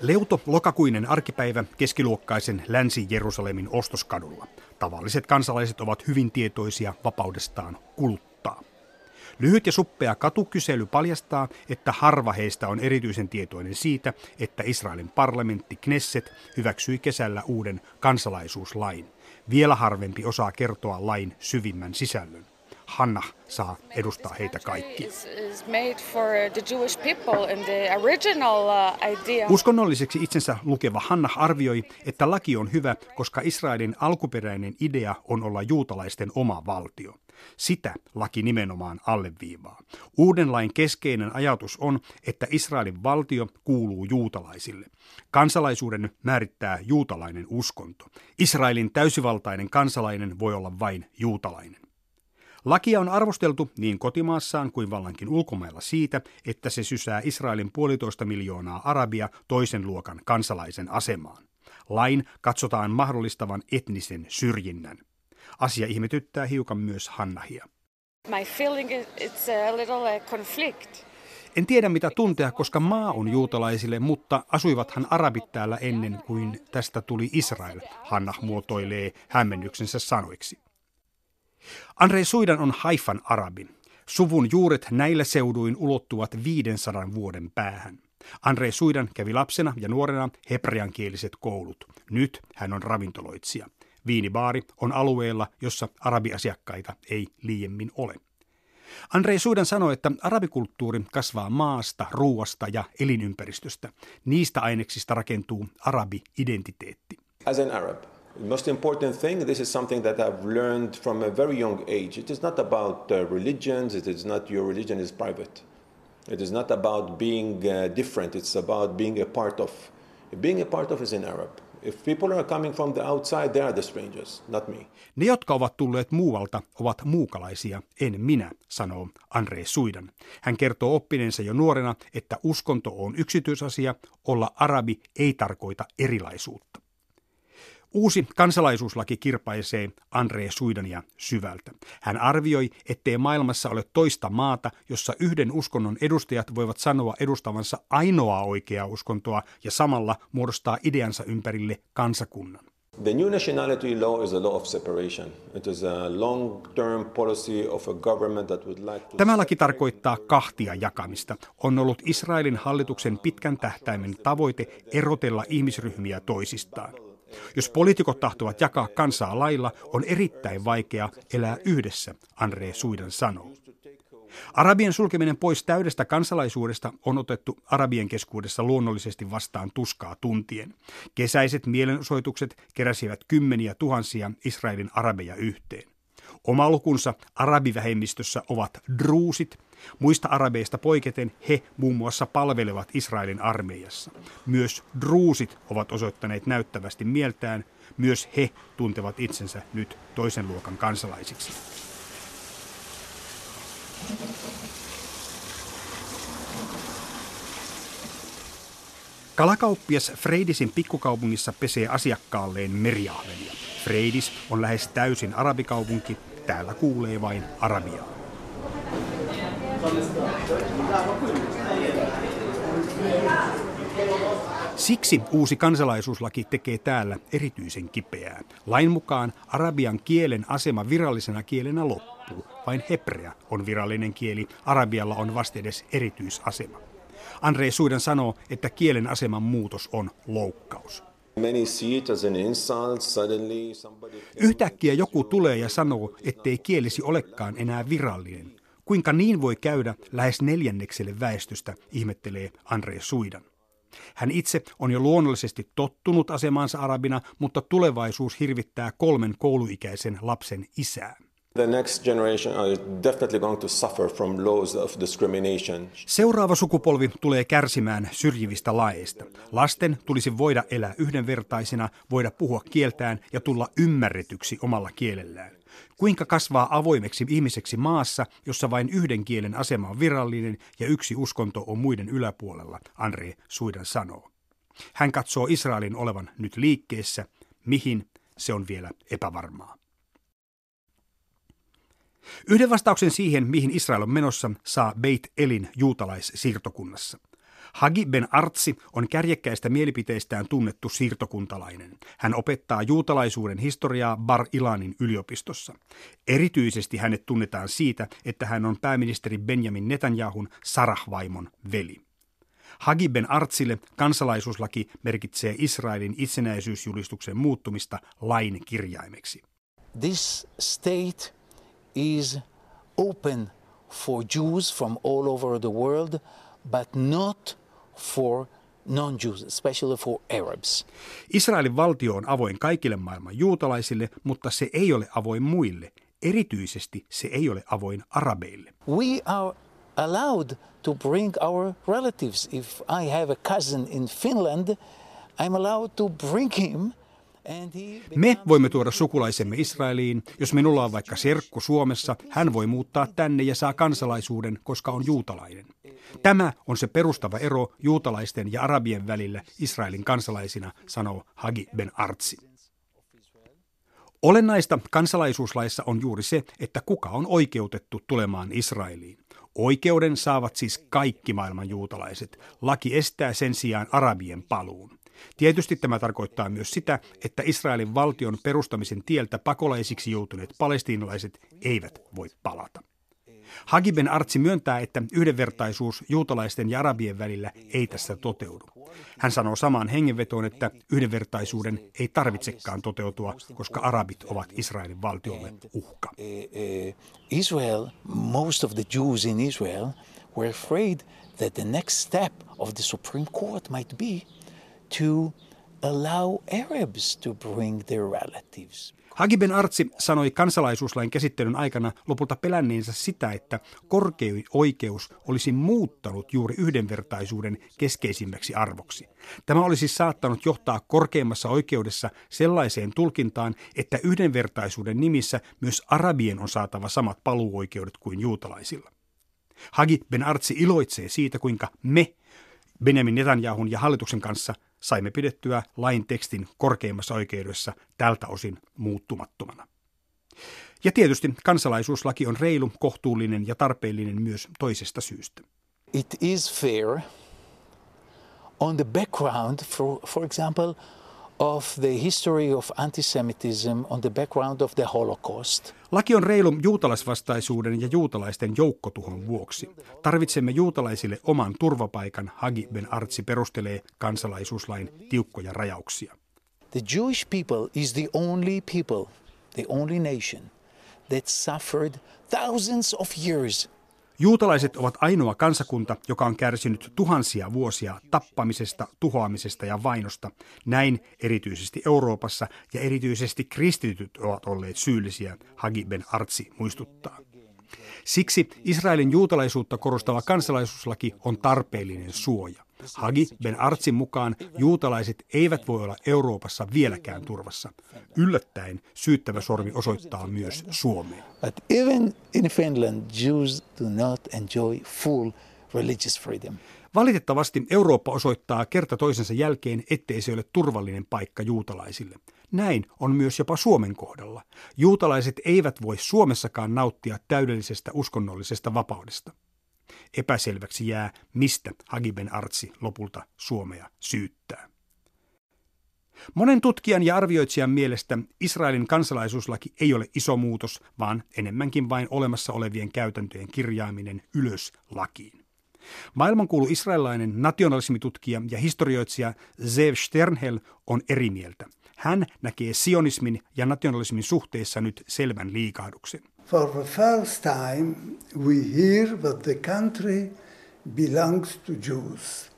Leuto lokakuinen arkipäivä keskiluokkaisen Länsi-Jerusalemin ostoskadulla. Tavalliset kansalaiset ovat hyvin tietoisia vapaudestaan kuluttaa. Lyhyt ja suppea katukysely paljastaa, että harva heistä on erityisen tietoinen siitä, että Israelin parlamentti Knesset hyväksyi kesällä uuden kansalaisuuslain. Vielä harvempi osaa kertoa lain syvimmän sisällön. Hanna saa edustaa heitä kaikki. Uskonnolliseksi itsensä lukeva Hanna arvioi, että laki on hyvä, koska Israelin alkuperäinen idea on olla juutalaisten oma valtio. Sitä laki nimenomaan alleviivaa. Uuden lain keskeinen ajatus on, että Israelin valtio kuuluu juutalaisille. Kansalaisuuden määrittää juutalainen uskonto. Israelin täysivaltainen kansalainen voi olla vain juutalainen. Lakia on arvosteltu niin kotimaassaan kuin vallankin ulkomailla siitä, että se sysää Israelin 1,5 miljoonaa arabia toisen luokan kansalaisen asemaan. Lain katsotaan mahdollistavan etnisen syrjinnän. Asia ihmetyttää hiukan myös Hannahia. My feeling is it's a little conflict. En tiedä mitä tuntea, koska maa on juutalaisille, mutta asuivathan arabit täällä ennen kuin tästä tuli Israel, Hannah muotoilee hämmennyksensä sanoiksi. Andre Suidan on Haifan arabi. Suvun juuret näillä seuduin ulottuvat 500 vuoden päähän. Andre Suidan kävi lapsena ja nuorena hebreankieliset koulut. Nyt hän on ravintoloitsija. Viinibaari on alueella, jossa arabiasiakkaita ei liiemmin ole. Andre Suidan sanoi, että arabikulttuuri kasvaa maasta, ruuasta ja elinympäristöstä. Niistä aineksista rakentuu arabi-identiteetti. As an Arab. The most important thing, this is something that I've learned from a very young age. It is not about religions, it is not your religion is private. It is not about being different, it's about being a part of. Being a part of is an Arab. If people are coming from the outside, they are the strangers, not me. Ne, jotka ovat tulleet muualta, ovat muukalaisia, en minä, sanoo Andre Suidan. Hän kertoo oppineensa jo nuorena, että uskonto on yksityisasia, olla arabi ei tarkoita erilaisuutta. Uusi kansalaisuuslaki kirpaisee Andre Suidania syvältä. Hän arvioi, ettei maailmassa ole toista maata, jossa yhden uskonnon edustajat voivat sanoa edustavansa ainoaa oikeaa uskontoa ja samalla muodostaa ideansa ympärille kansakunnan. The new nationality law is a law of separation. It is a long-term policy of a government that would like to... Tämä laki tarkoittaa kahtia jakamista. On ollut Israelin hallituksen pitkän tähtäimen tavoite erotella ihmisryhmiä toisistaan. Jos poliitikot tahtovat jakaa kansaa lailla, on erittäin vaikea elää yhdessä, Andre Suidan sanoo. Arabien sulkeminen pois täydestä kansalaisuudesta on otettu arabien keskuudessa luonnollisesti vastaan tuskaa tuntien. Kesäiset mielenosoitukset keräsivät kymmeniä tuhansia Israelin arabeja yhteen. Oma lukunsa arabivähemmistössä ovat druusit. Muista arabeista poiketen he muun muassa palvelevat Israelin armeijassa. Myös druusit ovat osoittaneet näyttävästi mieltään. Myös he tuntevat itsensä nyt toisen luokan kansalaisiksi. Kalakauppias Freidisin pikkukaupungissa pesee asiakkaalleen meriahvenia. Freidis on lähes täysin arabikaupunki. Täällä kuulee vain arabiaa. Siksi uusi kansalaisuuslaki tekee täällä erityisen kipeää. Lain mukaan arabian kielen asema virallisena kielenä loppuu. Vain hebrea on virallinen kieli. Arabialla on vastedes erityisasema. Andre Suidan sanoo, että kielen aseman muutos on loukkaus. Yhtäkkiä joku tulee ja sanoo, ettei kielisi olekaan enää virallinen. Kuinka niin voi käydä lähes 4% väestöstä, ihmettelee Andre Suidan. Hän itse on jo luonnollisesti tottunut asemaansa arabina, mutta tulevaisuus hirvittää 3 kouluikäisen lapsen isää. Seuraava sukupolvi tulee kärsimään syrjivistä laeista. Lasten tulisi voida elää yhdenvertaisina, voida puhua kieltään ja tulla ymmärretyksi omalla kielellään. Kuinka kasvaa avoimeksi ihmiseksi maassa, jossa vain yhden kielen asema on virallinen ja yksi uskonto on muiden yläpuolella, Andre Suidan sanoo. Hän katsoo Israelin olevan nyt liikkeessä, mihin se on vielä epävarmaa. Yhden vastauksen siihen, mihin Israel on menossa, saa Beit Elin juutalaissiirtokunnassa. Hagi Ben Artsi on kärjekkäistä mielipiteistään tunnettu siirtokuntalainen. Hän opettaa juutalaisuuden historiaa Bar-Ilanin yliopistossa. Erityisesti hänet tunnetaan siitä, että hän on pääministeri Benjamin Netanyahun Sarah-vaimon veli. Hagi Ben Artsille kansalaisuuslaki merkitsee Israelin itsenäisyysjulistuksen muuttumista lain kirjaimeksi. This state is open for Jews from all over the world, but not for non-Jews, especially for Arabs. Israelin valtio on avoin kaikille maailman juutalaisille, mutta se ei ole avoin muille. Erityisesti se ei ole avoin arabeille. We are allowed to bring our relatives. If I have a cousin in Finland, I'm allowed to bring him. Me voimme tuoda sukulaisemme Israeliin. Jos minulla on vaikka serkku Suomessa, hän voi muuttaa tänne ja saa kansalaisuuden, koska on juutalainen. Tämä on se perustava ero juutalaisten ja arabien välillä Israelin kansalaisina, sanoo Hagi Ben Artsi. Olennaista kansalaisuuslaissa on juuri se, että kuka on oikeutettu tulemaan Israeliin. Oikeuden saavat siis kaikki maailman juutalaiset. Laki estää sen sijaan arabien paluun. Tietysti tämä tarkoittaa myös sitä, että Israelin valtion perustamisen tieltä pakolaisiksi joutuneet palestiinalaiset eivät voi palata. Hagi Ben Artsi myöntää, että yhdenvertaisuus juutalaisten ja arabien välillä ei tässä toteudu. Hän sanoo samaan hengenvetoon, että yhdenvertaisuuden ei tarvitsekaan toteutua, koska arabit ovat Israelin valtiolle uhka. Israel, most of the Jews in Israel were afraid that the next step of the Supreme Court might be to allow Arabs to bring their relatives. Hagi Ben Artsi sanoi kansalaisuuslain käsittelyn aikana lopulta pelänneensä sitä, että korkein oikeus olisi muuttanut juuri yhdenvertaisuuden keskeisimmäksi arvoksi. Tämä olisi saattanut johtaa korkeimmassa oikeudessa sellaiseen tulkintaan, että yhdenvertaisuuden nimissä myös arabien on saatava samat paluuoikeudet kuin juutalaisilla. Hagi Ben Artsi iloitsee siitä, kuinka me, Benjamin Netanyahun ja hallituksen kanssa, saimme pidettyä lain tekstin korkeimmassa oikeudessa tältä osin muuttumattomana. Ja tietysti kansalaisuuslaki on reilu, kohtuullinen ja tarpeellinen myös toisesta syystä. It is fair on the background, for example, of the history of antisemitism, on the background of the Holocaust. Laki on reilu juutalaisvastaisuuden ja juutalaisten joukkotuhon vuoksi. Tarvitsemme juutalaisille oman turvapaikan, Hagi Ben Artsi perustelee kansalaisuuslain tiukkoja rajauksia. The Jewish people is the only nation that suffered thousands of years. Juutalaiset ovat ainoa kansakunta, joka on kärsinyt tuhansia vuosia tappamisesta, tuhoamisesta ja vainosta. Näin erityisesti Euroopassa ja erityisesti kristityt ovat olleet syyllisiä, Hagi Ben Artsi muistuttaa. Siksi Israelin juutalaisuutta korostava kansalaisuuslaki on tarpeellinen suoja. Hagi Ben Artsin mukaan juutalaiset eivät voi olla Euroopassa vieläkään turvassa. Yllättäen syyttävä sormi osoittaa myös Suomeen. But even in Finland, Jews do not enjoy full religious freedom. Valitettavasti Eurooppa osoittaa kerta toisensa jälkeen, ettei se ole turvallinen paikka juutalaisille. Näin on myös jopa Suomen kohdalla. Juutalaiset eivät voi Suomessakaan nauttia täydellisestä uskonnollisesta vapaudesta. Epäselväksi jää, mistä Hagi Ben Artsi lopulta Suomea syyttää. Monen tutkijan ja arvioitsijan mielestä Israelin kansalaisuuslaki ei ole iso muutos, vaan enemmänkin vain olemassa olevien käytäntöjen kirjaaminen ylös lakiin. Maailmankuulu israelilainen nationalismitutkija ja historioitsija Zeev Sternhell on eri mieltä. Hän näkee sionismin ja nationalismin suhteessa nyt selvän liikahduksen. For the first time we hear that the country belongs to Jews.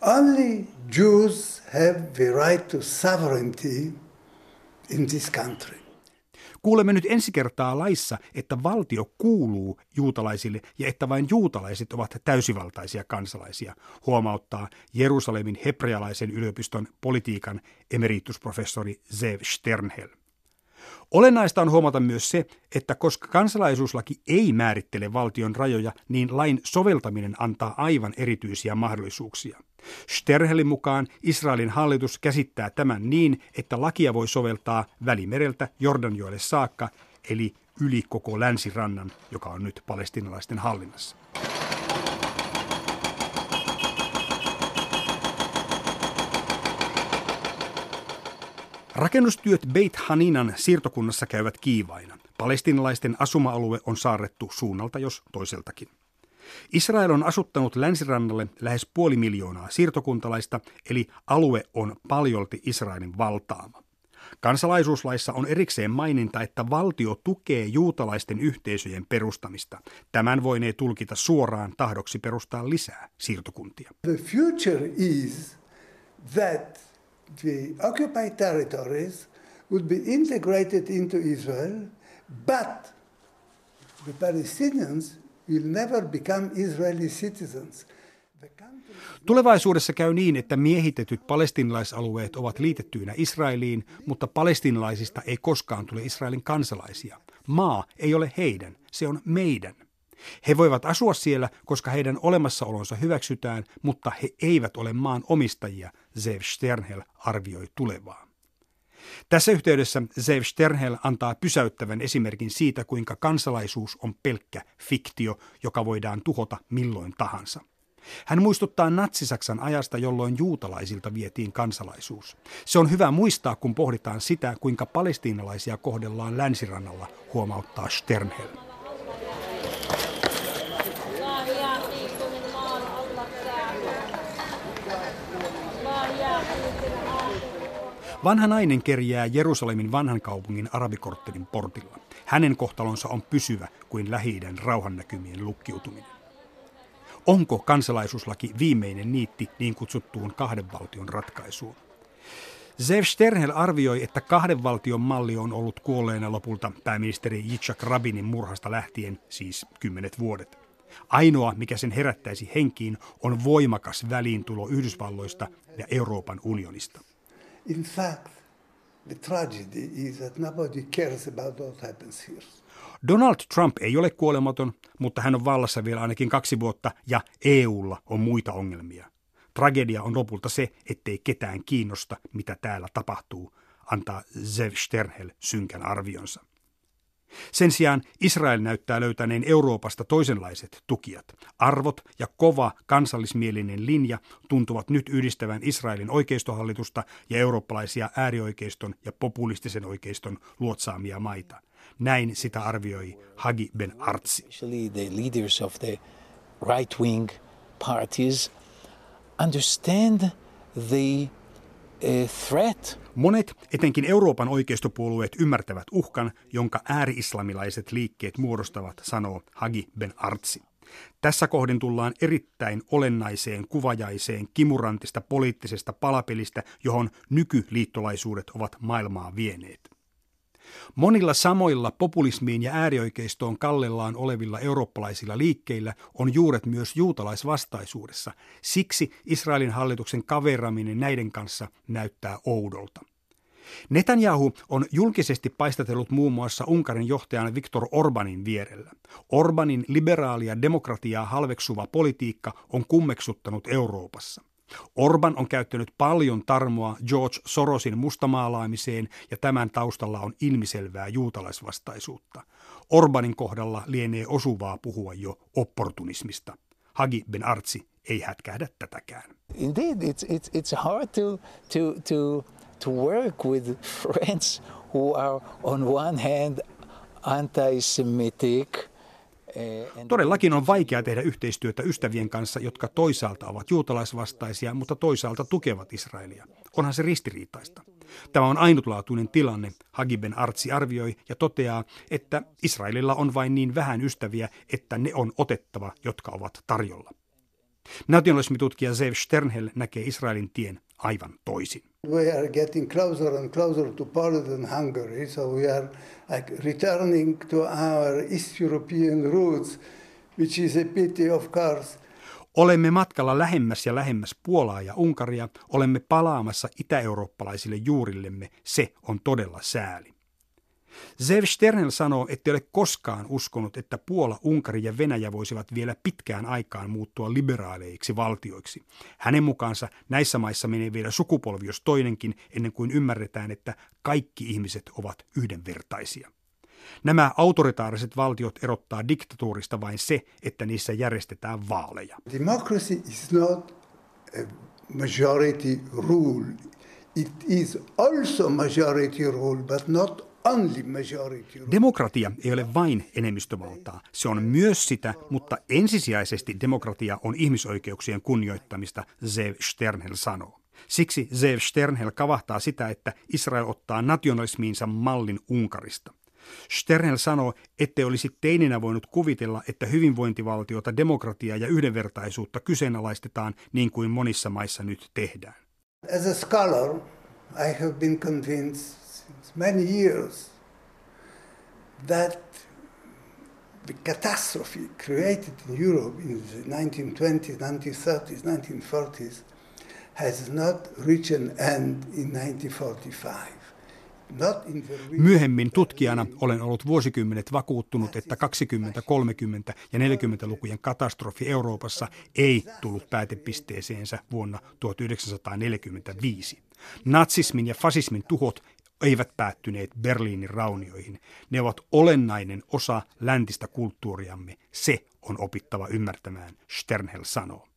Only Jews have the right to sovereignty in this country. Kuulemme nyt ensi kertaa laissa, että valtio kuuluu juutalaisille ja että vain juutalaiset ovat täysivaltaisia kansalaisia, huomauttaa Jerusalemin hebrealaisen yliopiston politiikan emeritusprofessori Zeev Sternhell. Olennaista on huomata myös se, että koska kansalaisuuslaki ei määrittele valtion rajoja, niin lain soveltaminen antaa aivan erityisiä mahdollisuuksia. Sternhellin mukaan Israelin hallitus käsittää tämän niin, että lakia voi soveltaa Välimereltä Jordanjoelle saakka, eli yli koko länsirannan, joka on nyt palestiinalaisten hallinnassa. Rakennustyöt Beit Haninan siirtokunnassa käyvät kiivaina. Palestiinalaisten asuma-alue on saarrettu suunnalta jos toiseltakin. Israel on asuttanut länsirannalle lähes 500 000 siirtokuntalaista, eli alue on paljolti Israelin valtaama. Kansalaisuuslaissa on erikseen maininta, että valtio tukee juutalaisten yhteisöjen perustamista. Tämän voinee tulkita suoraan tahdoksi perustaa lisää siirtokuntia. The future is that the occupied territories would be integrated into Israel, but the Palestinians will never become Israeli citizens. Tulevaisuudessa käy niin, että miehitetyt palestiinalaisalueet ovat liitettyinä Israeliin, mutta palestiinalaisista ei koskaan tule Israelin kansalaisia. Maa ei ole heidän, se on meidän. He voivat asua siellä, koska heidän olemassaolonsa hyväksytään, mutta he eivät ole maan omistajia, Zeev Sternhell arvioi tulevaa. Tässä yhteydessä Zeev Sternhell antaa pysäyttävän esimerkin siitä, kuinka kansalaisuus on pelkkä fiktio, joka voidaan tuhota milloin tahansa. Hän muistuttaa Natsi-Saksan ajasta, jolloin juutalaisilta vietiin kansalaisuus. Se on hyvä muistaa, kun pohditaan sitä, kuinka palestiinalaisia kohdellaan länsirannalla, huomauttaa Sternhell. Vanha nainen kerjää Jerusalemin vanhan kaupungin arabikorttelin portilla. Hänen kohtalonsa on pysyvä kuin Lähi-idän rauhannäkymien lukkiutuminen. Onko kansalaisuuslaki viimeinen niitti niin kutsuttuun kahden valtion ratkaisuun? Zeev Sternhell arvioi, että kahden valtion malli on ollut kuolleena lopulta pääministeri Yitzhak Rabinin murhasta lähtien, siis 10 vuodet. Ainoa, mikä sen herättäisi henkiin, on voimakas väliintulo Yhdysvalloista ja Euroopan unionista. In fact, the tragedy is that nobody cares about what happens here. Donald Trump ei ole kuolematon, mutta hän on vallassa vielä ainakin 2 vuotta ja EU:lla on muita ongelmia. Tragedia on lopulta se, ettei ketään kiinnosta, mitä täällä tapahtuu, antaa Zeev Sternhell synkän arvionsa. Sen sijaan Israel näyttää löytäneen Euroopasta toisenlaiset tukijat. Arvot ja kova kansallismielinen linja tuntuvat nyt yhdistävän Israelin oikeistohallitusta ja eurooppalaisia äärioikeiston ja populistisen oikeiston luotsaamia maita. Näin sitä arvioi Hagi Ben Artsi. Especially the leaders of the right-wing parties understand the threat. Monet, etenkin Euroopan oikeistopuolueet, ymmärtävät uhkan, jonka ääri-islamilaiset liikkeet muodostavat, sanoo Hagi Ben Artsi. Tässä kohden tullaan erittäin olennaiseen, kuvajaiseen, kimurantista poliittisesta palapelistä, johon nykyliittolaisuudet ovat maailmaa vieneet. Monilla samoilla populismiin ja äärioikeistoon kallellaan olevilla eurooppalaisilla liikkeillä on juuret myös juutalaisvastaisuudessa. Siksi Israelin hallituksen kaveraminen näiden kanssa näyttää oudolta. Netanyahu on julkisesti paistatellut muun muassa Unkarin johtajan Viktor Orbánin vierellä. Orbánin liberaalia demokratiaa halveksuva politiikka on kummeksuttanut Euroopassa. Orbán on käyttänyt paljon tarmoa George Sorosin mustamaalaamiseen ja tämän taustalla on ilmiselvää juutalaisvastaisuutta. Orbánin kohdalla lienee osuvaa puhua jo opportunismista. Hagi Ben Artsi ei hätkähdä tätäkään. Indeed, it's hard to work with friends who are on one hand anti-semitic. Todellakin on vaikea tehdä yhteistyötä ystävien kanssa, jotka toisaalta ovat juutalaisvastaisia, mutta toisaalta tukevat Israelia. Onhan se ristiriitaista. Tämä on ainutlaatuinen tilanne, Hagi Ben Artsi arvioi ja toteaa, että Israelilla on vain niin vähän ystäviä, että ne on otettava, jotka ovat tarjolla. Nationalismitutkija Zeev Sternhell näkee Israelin tien aivan toisin. We are getting closer and closer to Poland and Hungary, so we are returning to our East European roots, which is a pity of course. Olemme matkalla lähemmäs ja lähemmäs Puolaa ja Unkaria, olemme palaamassa itä-eurooppalaisille juurillemme, se on todella sääli. Zeev Sternhell sanoo, ettei ole koskaan uskonut, että Puola, Unkari ja Venäjä voisivat vielä pitkään aikaan muuttua liberaaleiksi valtioiksi. Hänen mukaansa näissä maissa menee vielä sukupolvi jos toinenkin ennen kuin ymmärretään, että kaikki ihmiset ovat yhdenvertaisia. Nämä autoritaariset valtiot erottaa diktatuurista vain se, että niissä järjestetään vaaleja. Democracy is not a majority rule. It is also majority rule, but not only majority rule. Demokratia ei ole vain enemmistövaltaa. Se on myös sitä, mutta ensisijaisesti demokratia on ihmisoikeuksien kunnioittamista, Zeev Sternhell sanoo. Siksi Zeev Sternhell kavahtaa sitä, että Israel ottaa nationalismiinsa mallin Unkarista. Sternhell sanoo, ettei olisi teininä voinut kuvitella, että hyvinvointivaltiota, demokratiaa ja yhdenvertaisuutta kyseenalaistetaan niin kuin monissa maissa nyt tehdään. As a scholar, I have been convinced since many years that the catastrophe created in Europe in the 1920s, 1930s, 1940s has not reached an end in 1945. Myöhemmin tutkijana olen ollut vuosikymmenet vakuuttunut, että 20-, 30- ja 40-lukujen katastrofi Euroopassa ei tullut päätepisteeseensä vuonna 1945. Natsismin ja fasismin tuhot eivät päättyneet Berliinin raunioihin. Ne ovat olennainen osa läntistä kulttuuriamme. Se on opittava ymmärtämään, Sternhell sanoo.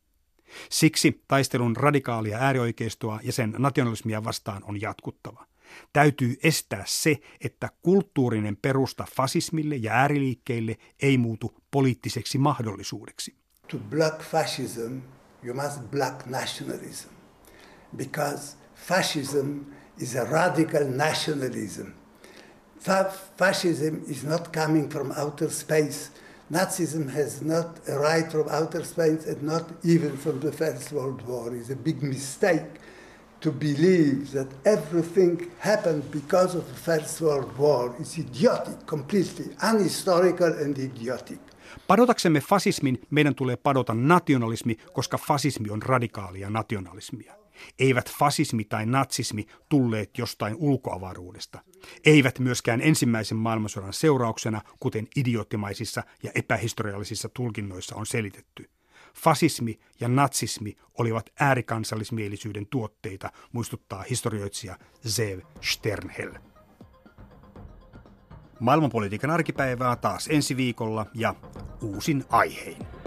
Siksi taistelun radikaalia äärioikeistoa ja sen nationalismia vastaan on jatkuttava. Täytyy estää se, että kulttuurinen perusta fasismille ja ääriliikkeille ei muutu poliittiseksi mahdollisuudeksi. To block fascism, you must block nationalism, because fascism is a radical nationalism. Fascism is not coming from outer space. Nazism has not arrived from outer space and not even from the First World War. It's a big mistake to believe that everything happened because of the First World War is idiotic, completely unhistorical and idiotic. Padotaksemme fasismin, meidän tulee padota nationalismi, koska fasismi on radikaalia nationalismia. Eivät fasismi tai natsismi tulleet jostain ulkoavaruudesta. Eivät myöskään ensimmäisen maailmansodan seurauksena, kuten idioottimaisissa ja epähistoriallisissa tulkinnoissa on selitetty. Fasismi ja natsismi olivat äärikansallismielisyyden tuotteita, muistuttaa historioitsija Zeev Sternhell. Maailmanpolitiikan arkipäivää taas ensi viikolla ja uusin aihein.